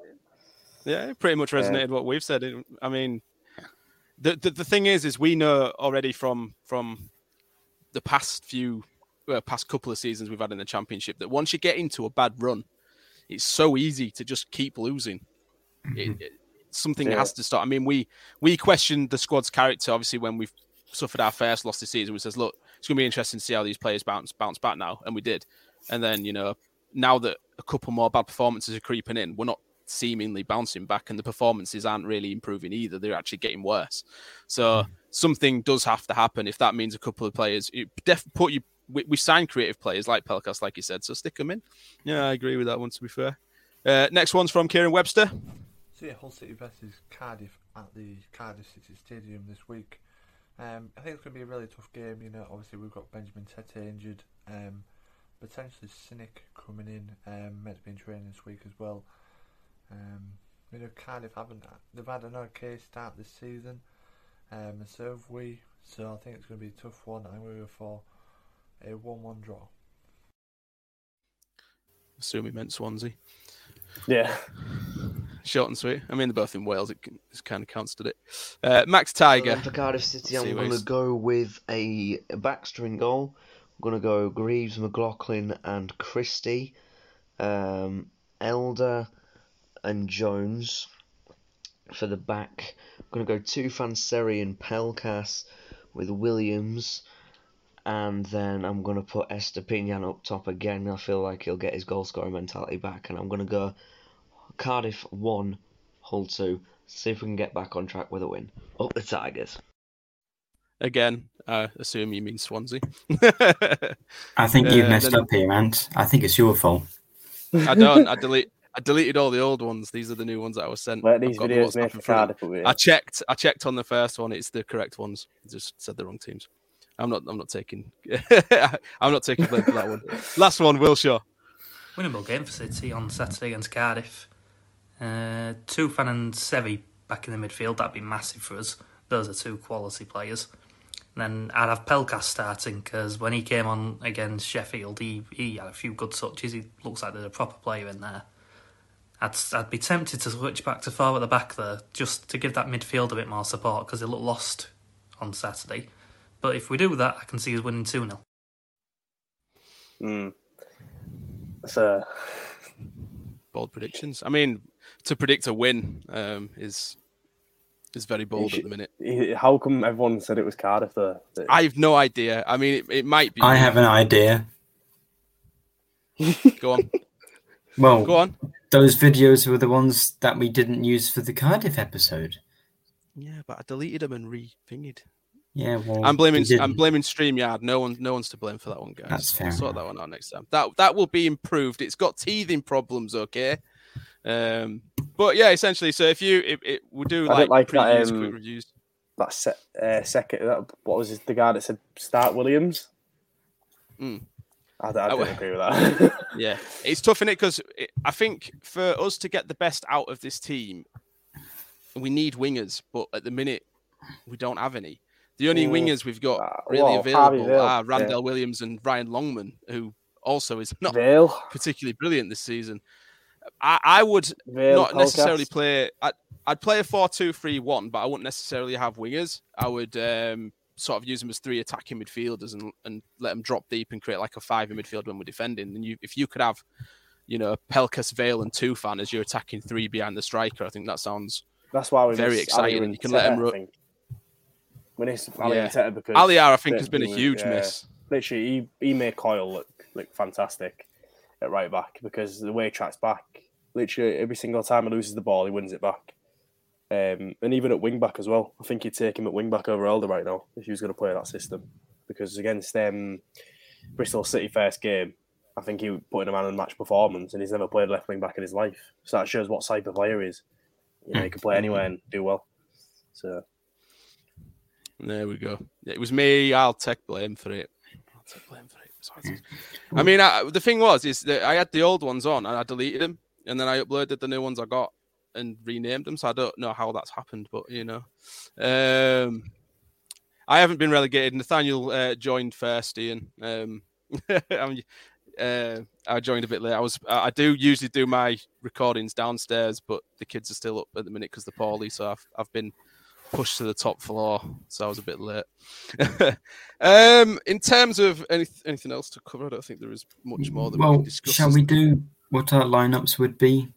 Yeah, it pretty much resonated what we've said. I mean, the thing is we know already from the past couple of seasons we've had in the Championship that once you get into a bad run, it's so easy to just keep losing. Something has to start. I mean, we questioned the squad's character obviously when we've suffered our first loss this season, which says, look, it's going to be interesting to see how these players bounce back now. And we did. And then, you know, now that a couple more bad performances are creeping in, we're not seemingly bouncing back, and the performances aren't really improving either. They're actually getting worse. So something does have to happen. If that means a couple of players, we signed creative players like Pelkas, like you said, so stick them in. Yeah, I agree with that one, to be fair. Next one's from Kieran Webster. So yeah, Hull City versus Cardiff at the Cardiff City Stadium this week. I think it's going to be a really tough game. You know, obviously we've got Benjamin Tete injured, potentially Sinik coming in, meant to be in training this week as well. You know, Cardiff they've had an okay start this season, and so have we. So I think it's going to be a tough one. I'm going to go for a 1-1 draw. Assume he meant Swansea. Yeah. Short and sweet. I mean, they're both in Wales. It kind of counts, did it? Max Tiger. For Cardiff City, I'm going to go with a Baxter in goal. I'm going to go Greaves, McLaughlin and Christie. Elder and Jones for the back. I'm going to go Tufan, Seri and Pelkas with Williams. And then I'm going to put Estupiñán up top again. I feel like he'll get his goal-scoring mentality back. And I'm going to go Cardiff 1, Hull 2. See if we can get back on track with a win. Up the Tigers. Again, I assume you mean Swansea. I think you've messed up here, Ant. I think it's your fault. I don't. I deleted all the old ones. These are the new ones that I was sent. Let these videos made for Cardiff. I checked on the first one. It's the correct ones. I just said the wrong teams. I'm not taking blame for that one. Last one, Wilshere. Winnable game for City on Saturday against Cardiff. Tufan and Seri back in the midfield. That'd be massive for us. Those are two quality players. And then I'd have Pelkas starting, because when he came on against Sheffield, he had a few good touches. He looks like there's a proper player in there. I'd be tempted to switch back to four at the back there, just to give that midfield a bit more support, because they look lost on Saturday. But if we do that, I can see us winning 2-0. So bold predictions. I mean, to predict a win is very bold at the minute. How come everyone said it was Cardiff though? I have no idea. I mean, it might be. I have an idea. Go on. Well, go on. Those videos were the ones that we didn't use for the Cardiff episode. Yeah, but I deleted them and re-thingied. Yeah, well, I'm blaming StreamYard. No one's to blame for that one, guys. That's fair. We'll sort that one out next time. That will be improved. It's got teething problems, okay? But yeah, essentially. So if you, it we do like previews, that, quick reviews. That second, what was it, the guy that said start Williams? I don't agree with that. Yeah, it's tough, isn't it? Because I think for us to get the best out of this team, we need wingers. But at the minute, we don't have any. The only wingers we've got available are Randall Williams and Ryan Longman, who also is not particularly brilliant this season. I would not necessarily play... I'd play a 4-2-3-1, but I wouldn't necessarily have wingers. I would sort of use them as three attacking midfielders and let them drop deep and create like a five in midfield when we're defending. And if you could have, you know, Pelkas, Vale and Tufan as your attacking three behind the striker, I think that sounds very exciting. And you can let them run... When it's Aliyar, I think, has been a huge miss. Literally, he made Coyle look fantastic at right back, because the way he tracks back, literally every single time he loses the ball, he wins it back. And even at wing back as well, I think you'd take him at wing back over Elder right now if he was going to play that system. Because against Bristol City first game, I think he put in a man-of-the-match performance, and he's never played left wing back in his life. So that shows what type of player he is. You know, he can play anywhere and do well. So. There we go. It was me. I'll take blame for it. I mean, the thing is that I had the old ones on and I deleted them, and then I uploaded the new ones I got and renamed them. So I don't know how that's happened, but you know, I haven't been relegated. Nathaniel joined first, Ian. I joined a bit late. I do usually do my recordings downstairs, but the kids are still up at the minute because they're poorly. So I've been pushed to the top floor, so I was a bit late. In terms of anything else to cover, I don't think there is much more that we can discuss. Shall we do what our lineups would be?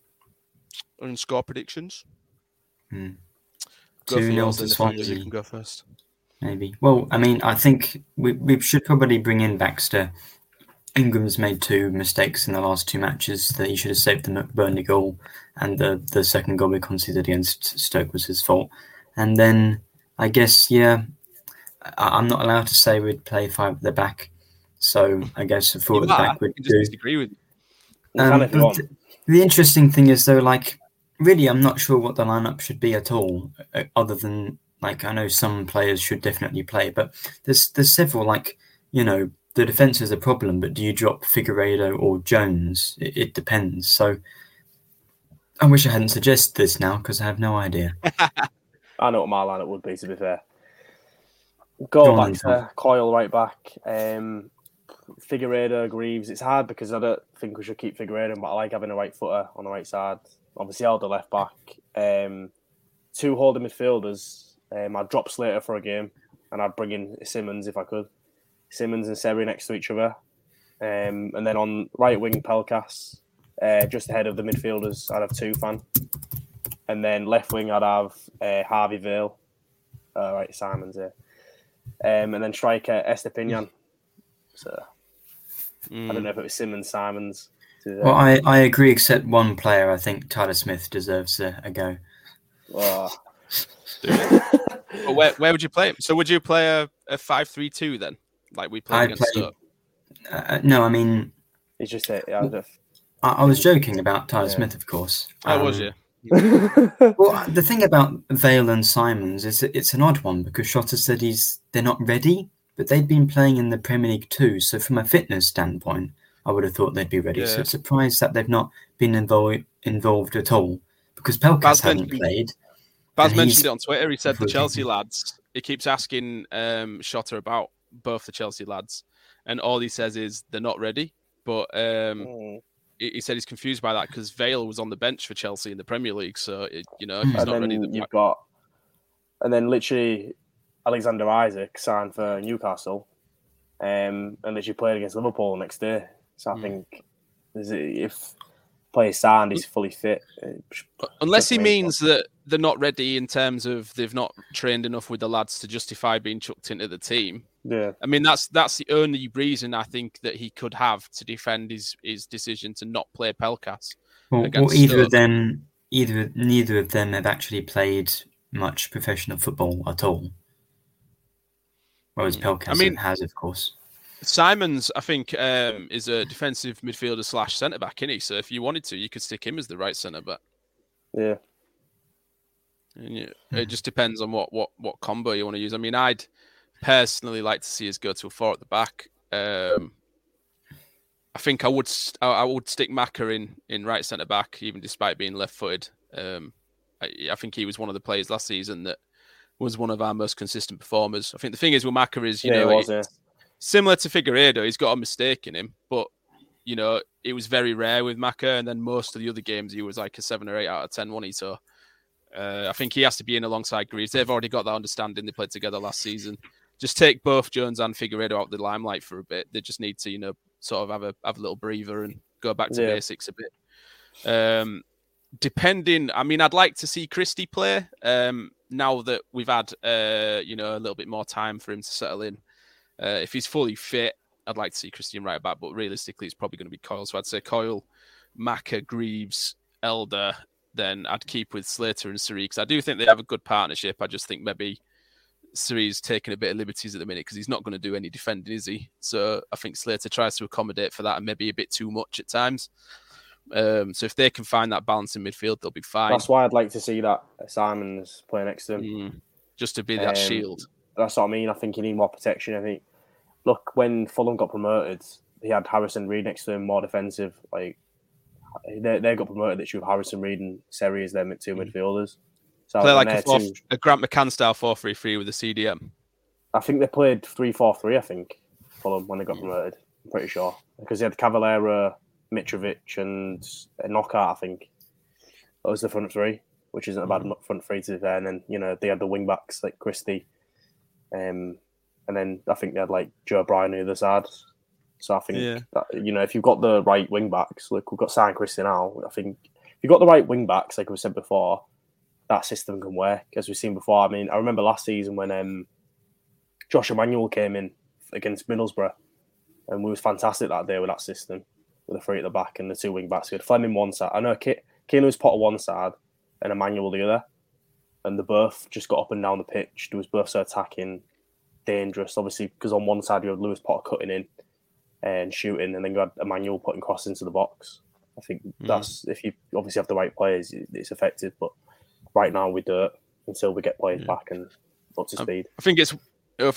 And score predictions. 2-0 to Swansea. You can go first. Maybe. Well, I mean, I think we should probably bring in Baxter. Ingram's made two mistakes in the last two matches that he should have saved. The Burnley goal and the second goal we conceded against Stoke was his fault. And then I guess, yeah, I'm not allowed to say we'd play five at the back. So I guess a four at the back would do. Disagree with you. The interesting thing is, though, like, really, I'm not sure what the lineup should be at all, other than, like, I know some players should definitely play, but there's several, like, you know, the defence is a problem, but do you drop Figueredo or Jones? It depends. So I wish I hadn't suggested this now because I have no idea. I know what my lineup would be, to be fair. Go back to Coyle right back. Figueredo, Greaves. It's hard because I don't think we should keep Figueredo, but I like having a right footer on the right side. Obviously, Elder left back. Two holding midfielders. I'd drop Slater for a game, and I'd bring in Simmons if I could. Simmons and Seri next to each other. And then on right wing, Pelkas. Just ahead of the midfielders, I'd have Tufan. And then left wing, I'd have Harvey Vale. Right, Simon's here. And then striker, Estupiñán. So I don't know if it was Simmons. Well, I agree, except one player. I think Tyler Smith deserves a go. Oh. Well, where would you play him? So would you play a 5-3-2 then? Like we played against Stoke? No, I mean... It's just I was joking about Tyler Smith, of course. Oh, was you? Well, the thing about Vale and Simons is that it's an odd one because Shorter said they're not ready, but they've been playing in the Premier League too. So from a fitness standpoint, I would have thought they'd be ready. Yeah. So it's surprised that they've not been involved at all because Pelkas hasn't played. Baz mentioned it on Twitter. He said the Chelsea lads, he keeps asking Shorter about both the Chelsea lads. And all he says is they're not ready. But he said he's confused by that because Vale was on the bench for Chelsea in the Premier League. So, he's not ready. And then literally Alexander Isak signed for Newcastle and literally played against Liverpool next day. So I think if player signed, he's fully fit. Unless he means that they're not ready in terms of they've not trained enough with the lads to justify being chucked into the team. Yeah, I mean that's the only reason I think that he could have to defend his decision to not play Pelkas. Well, neither of them have actually played much professional football at all. Whereas Pelkas has, of course. Simons, I think, is a defensive midfielder / centre back, isn't he? So if you wanted to, you could stick him as the right centre back. Yeah. And it just depends on what combo you want to use. I mean, I'd personally like to see us go to a four at the back. I think I would stick Maka in right centre back, even despite being left footed. I think he was one of the players last season that was one of our most consistent performers. I think the thing is with Maka is, similar to Figueredo, he's got a mistake in him, but it was very rare with Maka, and then most of the other games he was like a 7 or 8 out of 10, wasn't he? So I think he has to be in alongside Greaves. They've already got that understanding. They played together last season. Just take both Jones and Figueredo out of the limelight for a bit. They just need to, sort of have a little breather and go back to basics a bit. Depending, I mean, I'd like to see Christie play now that we've had a little bit more time for him to settle in. If he's fully fit, I'd like to see Christian right back, but realistically, it's probably going to be Coyle. So I'd say Coyle, Maka, Greaves, Elder. Then I'd keep with Slater and Seri because I do think they have a good partnership. I just think maybe Siri's taking a bit of liberties at the minute because he's not going to do any defending, is he? So I think Slater tries to accommodate for that and maybe a bit too much at times. So if they can find that balance in midfield, they'll be fine. That's why I'd like to see that Simons play next to him. Just to be that shield. That's what I mean. I think you need more protection. I think, look, when Fulham got promoted, he had Harrison Reed next to him, more defensive. Like they got promoted that you have Harrison Reed and Seri as their two midfielders. So play like a Grant McCann style 4-3-3 with a CDM. I think they played 3-4-3. I think Fulham when they got promoted. I'm pretty sure because they had Cavalera, Mitrovic, and Knockout. I think that was the front three, which isn't a bad front three to be fair. And then they had the wing backs like Christie. And then I think they had like Joe Bryan on the other side. So I think that, if you've got the right wing backs, like we've got Cyrus Christie now, I think if you've got the right wing backs, like we said before, that system can work, as we've seen before. I mean, I remember last season when Josh Emmanuel came in against Middlesbrough and we was fantastic that day with that system, with the three at the back and the two wing backs. We had Fleming one side. I know Keanu Potter one side and Emmanuel the other. And the both just got up and down the pitch. There was both so attacking, dangerous, obviously, because on one side you had Lewis Potter cutting in and shooting, and then you had Emmanuel putting cross into the box. I think that's, if you obviously have the right players, it's effective. But right now we do it until we get players back and up to speed. I think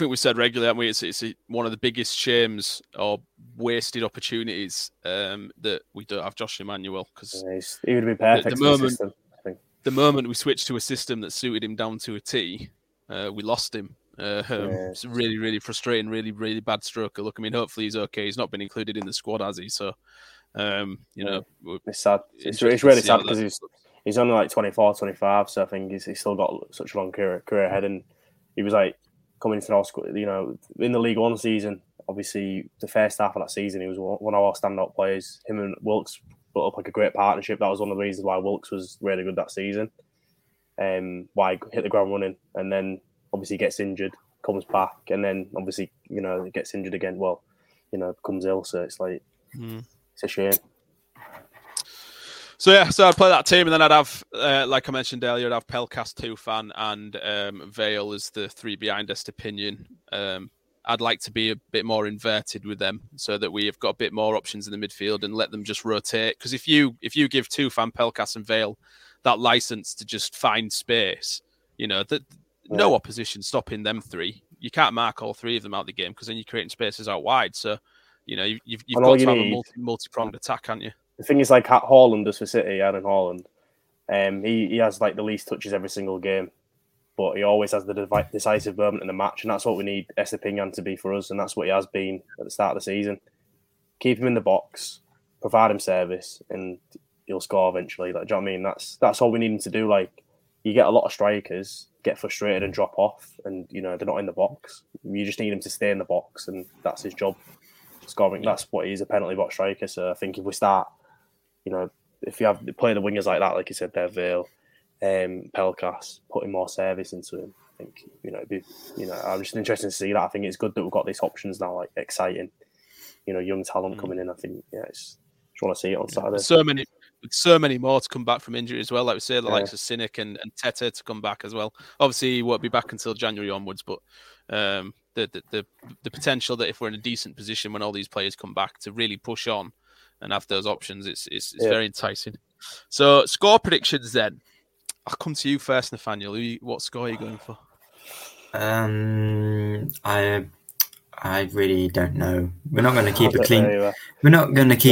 we've said regularly, haven't we? It's one of the biggest shames or wasted opportunities that we don't have Josh Emmanuel, because he would be perfect at the moment. System, I think. The moment we switched to a system that suited him down to a T, we lost him. It's really, really frustrating. Really, really bad stroke. Look, I mean, hopefully he's okay. He's not been included in the squad, has he? So, it's sad. It's really sad because he's only like 24, 25. So I think he's still got such a long career ahead. And he was like coming to our squad, you know, in the League One season. Obviously, the first half of that season, he was one of our standout players. Him and Wilkes built up like a great partnership. That was one of the reasons why Wilkes was really good that season. Why he hit the ground running, and then obviously gets injured, comes back, and then obviously, you know, gets injured again. Well, you know, becomes ill. So it's like, it's a shame. So, so I'd play that team, and then I'd have, like I mentioned earlier, I'd have Pelkas, Tufan, and Vale as the three behind Estupiñán. I'd like to be a bit more inverted with them so that we have got a bit more options in the midfield and let them just rotate. Because if you give Tufan, Pelkas, and Vale that license to just find space, you know, that no opposition stopping them three. You can't mark all three of them out of the game because then you're creating spaces out wide. So, you know, you've got to have a multi-pronged attack, haven't you? The thing is, like Haaland does for City, Aaron Haaland, he has like the least touches every single game, but he always has the decisive moment in the match, and that's what we need Estupiñán to be for us, and that's what he has been at the start of the season. Keep him in the box, provide him service, and he'll score eventually. Like, do you know what I mean? That's all we need him to do. Like, you get a lot of strikers get frustrated and drop off, and you know they're not in the box. You just need him to stay in the box, and that's his job. Scoring, that's what he is, a penalty box striker. So I think if we start, you know, if you have play the wingers like that, like you said, there, Vale, Pelkas, putting more service into him, I think, you know, it'd be, you know, I'm just interested to see that. I think it's good that we've got these options now, like exciting, you know, young talent coming in. I think, just want to see it on Saturday. So many more to come back from injury as well. Like we say, the likes of Sinik and Tete to come back as well. Obviously, he won't be back until January onwards, but the potential that if we're in a decent position when all these players come back to really push on and have those options, it's very enticing. So, score predictions then. I'll come to you first, Nathaniel. What score are you going for? I really don't know. We're not going to keep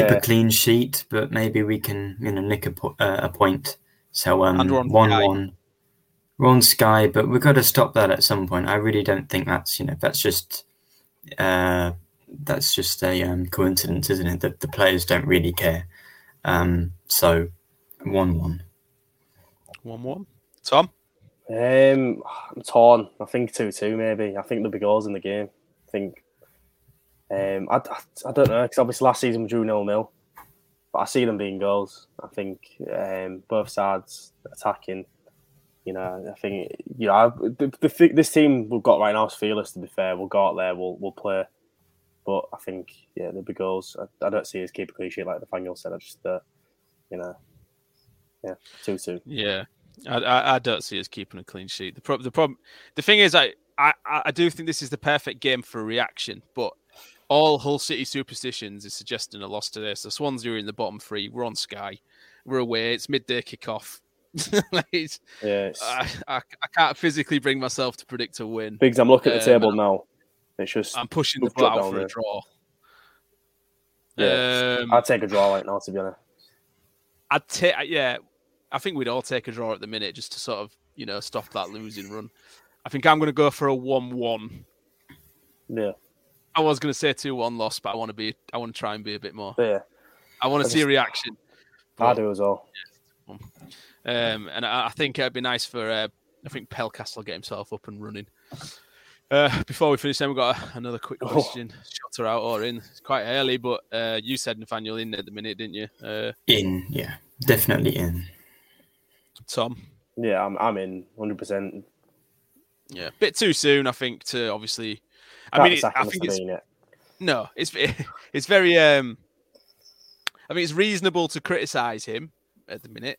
a clean sheet, but maybe we can, you know, nick a point. So 1-1. We're on Sky, but we've got to stop that at some point. I really don't think that's, you know, that's just a coincidence, isn't it? That the players don't really care. So 1-1. 1-1. Tom? I'm torn. I think 2-2 maybe. I think there'll be goals in the game. I think, I don't know, because obviously last season we drew 0-0, but I see them being goals. I think both sides attacking, you know, I think, you know, this team we've got right now is fearless, to be fair. We'll go out there, we'll play, but I think, there'll be goals. I don't see us keep a clean sheet like Nathaniel said. I just, 2-2. Yeah, I don't see us keeping a clean sheet. The thing is, I do think this is the perfect game for a reaction, but all Hull City superstitions is suggesting a loss today. So Swansea are in the bottom three. We're on Sky. We're away. It's midday kickoff. I can't physically bring myself to predict a win. Biggs, I'm looking at the table now. It's just I'm pushing the ball out for a draw. Yeah, I'd take a draw right now, to be honest. I think we'd all take a draw at the minute just to sort of, you know, stop that losing run. I think I'm going to go for a 1-1. Yeah. I was going to say 2-1 loss, but I want to try and be a bit more. Yeah. I want to see a reaction. I do as well. Yeah. And I think it'd be nice for, I think Pelkas will get himself up and running. Before we finish, then we've got another quick question. Shorter out or in? It's quite early, but you said, Nathaniel, in at the minute, didn't you? In, yeah. Definitely in. Tom? Yeah, I'm in 100%. Yeah, a bit too soon, I think, to obviously I think it's very. I mean, it's reasonable to criticise him at the minute,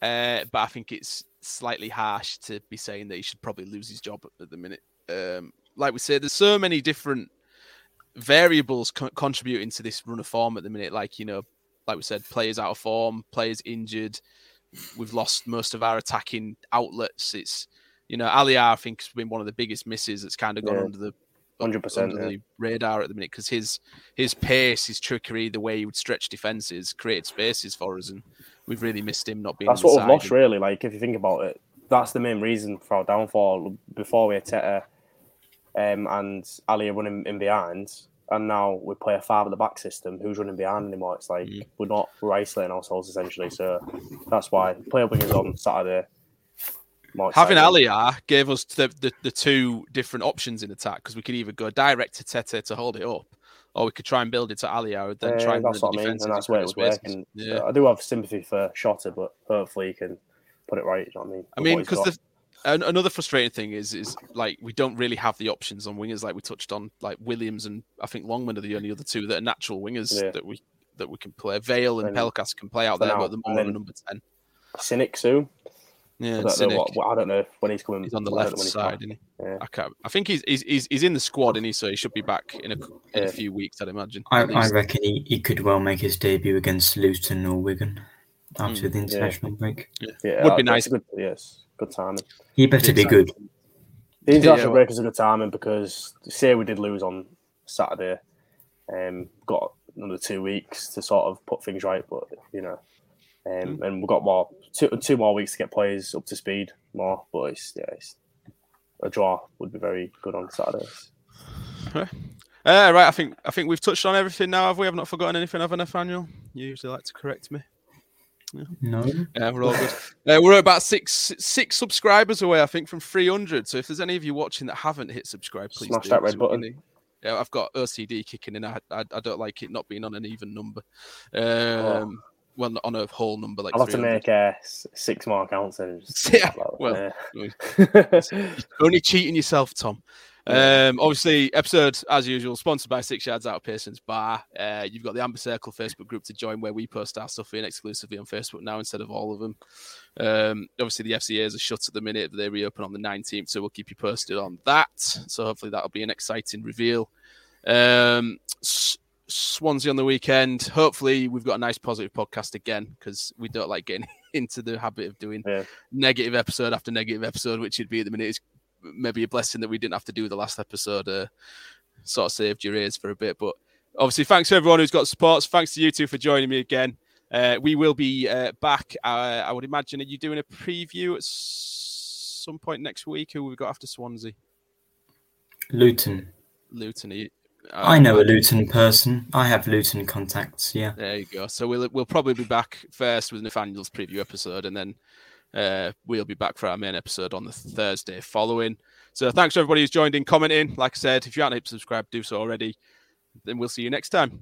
but I think it's slightly harsh to be saying that he should probably lose his job at the minute. Like we said, there's so many different variables contributing to this run of form at the minute. Like we said, players out of form, players injured. We've lost most of our attacking outlets. It's, Aliyar, I think, has been one of the biggest misses that's kind of gone under the 100% the radar at the minute, because his pace, his trickery, the way he would stretch defences, create spaces for us, and we've really missed him not being. That's what we've lost, really. Like, if you think about it, that's the main reason for our downfall. Before we had Teta and Aliyar running in behind, and now we play a five at the back system. Who's running behind anymore? It's like we're isolating ourselves essentially. So that's why player wingers on Saturday. Having Aliyar gave us the two different options in attack, because we could either go direct to Tete to hold it up, or we could try and build it to Aliyar and then try and build the defense. And that's where it was working. Yeah. I do have sympathy for Shorter, but hopefully he can put it right. You know what I mean? I mean, because another frustrating thing is like we don't really have the options on wingers like we touched on. Like Williams and I think Longman are the only other two that are natural wingers that we can play. Vale and Pelkas can play out there, but they're more number 10. Sinik soon. Yeah, I don't know when he's coming. He's on the left side, isn't he? Yeah. I think he's in the squad, isn't he? So he should be back in a few weeks, I'd imagine. I reckon he could well make his debut against Luton or Wigan after the international break. Yeah, would be nice. Good timing. He better be good. The international break is a good timing, because say we did lose on Saturday, got another 2 weeks to sort of put things right, but and we've got more two more weeks to get players up to speed more, but it's a draw would be very good on Saturdays. Right, I think we've touched on everything now, have we? I've not forgotten anything, have I, Nathaniel? You usually like to correct me. Yeah. No, we're all good. We're about six subscribers away, I think, from 300. So if there's any of you watching that haven't hit subscribe, please smash that red button. Yeah, I've got OCD kicking in. I don't like it not being on an even number. Well, on a whole number, like I'll have to make 6 more accounts. And just only cheating yourself, Tom. Obviously, episode as usual sponsored by 6 Yards Out of Pearson's Bar. You've got the Amber Circle Facebook group to join, where we post our stuff in exclusively on Facebook now instead of all of them. Obviously, the FCAs are shut at the minute, but they reopen on the 19th, so we'll keep you posted on that. So hopefully, that'll be an exciting reveal. Swansea on the weekend. Hopefully, we've got a nice positive podcast again, because we don't like getting into the habit of doing negative episode after negative episode, which it'd be at the minute. It's maybe a blessing that we didn't have to do the last episode. Sort of saved your ears for a bit, but obviously thanks to everyone who's got support. Thanks to you two for joining me again. We will be back. I would imagine, are you doing a preview at some point next week? Who we've got after Swansea? Luton. I know a Luton person. I have Luton contacts. Yeah, there you go. So we'll probably be back first with Nathaniel's preview episode, and then we'll be back for our main episode on the Thursday following. So thanks to everybody who's joined in, commenting. Like I said, if you aren't subscribed, do so already. Then we'll see you next time.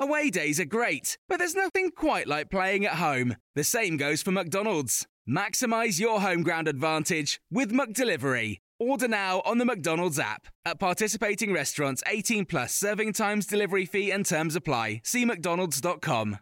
Away days are great, but there's nothing quite like playing at home. The same goes for McDonald's. Maximize your home ground advantage with McDelivery. Order now on the McDonald's app. At participating restaurants, 18 plus, serving times, delivery fee and terms apply. See mcdonalds.com.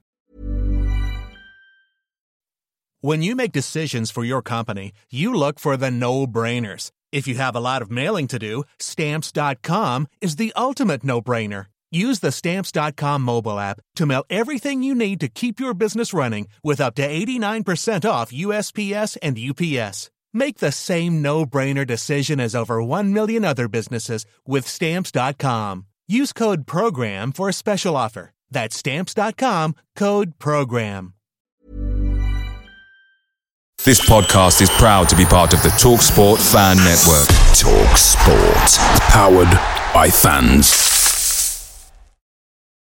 When you make decisions for your company, you look for the no-brainers. If you have a lot of mailing to do, Stamps.com is the ultimate no-brainer. Use the Stamps.com mobile app to mail everything you need to keep your business running, with up to 89% off USPS and UPS. Make the same no-brainer decision as over 1 million other businesses with Stamps.com. Use code PROGRAM for a special offer. That's Stamps.com, code PROGRAM. This podcast is proud to be part of the TalkSport Fan Network. TalkSport. Powered by fans.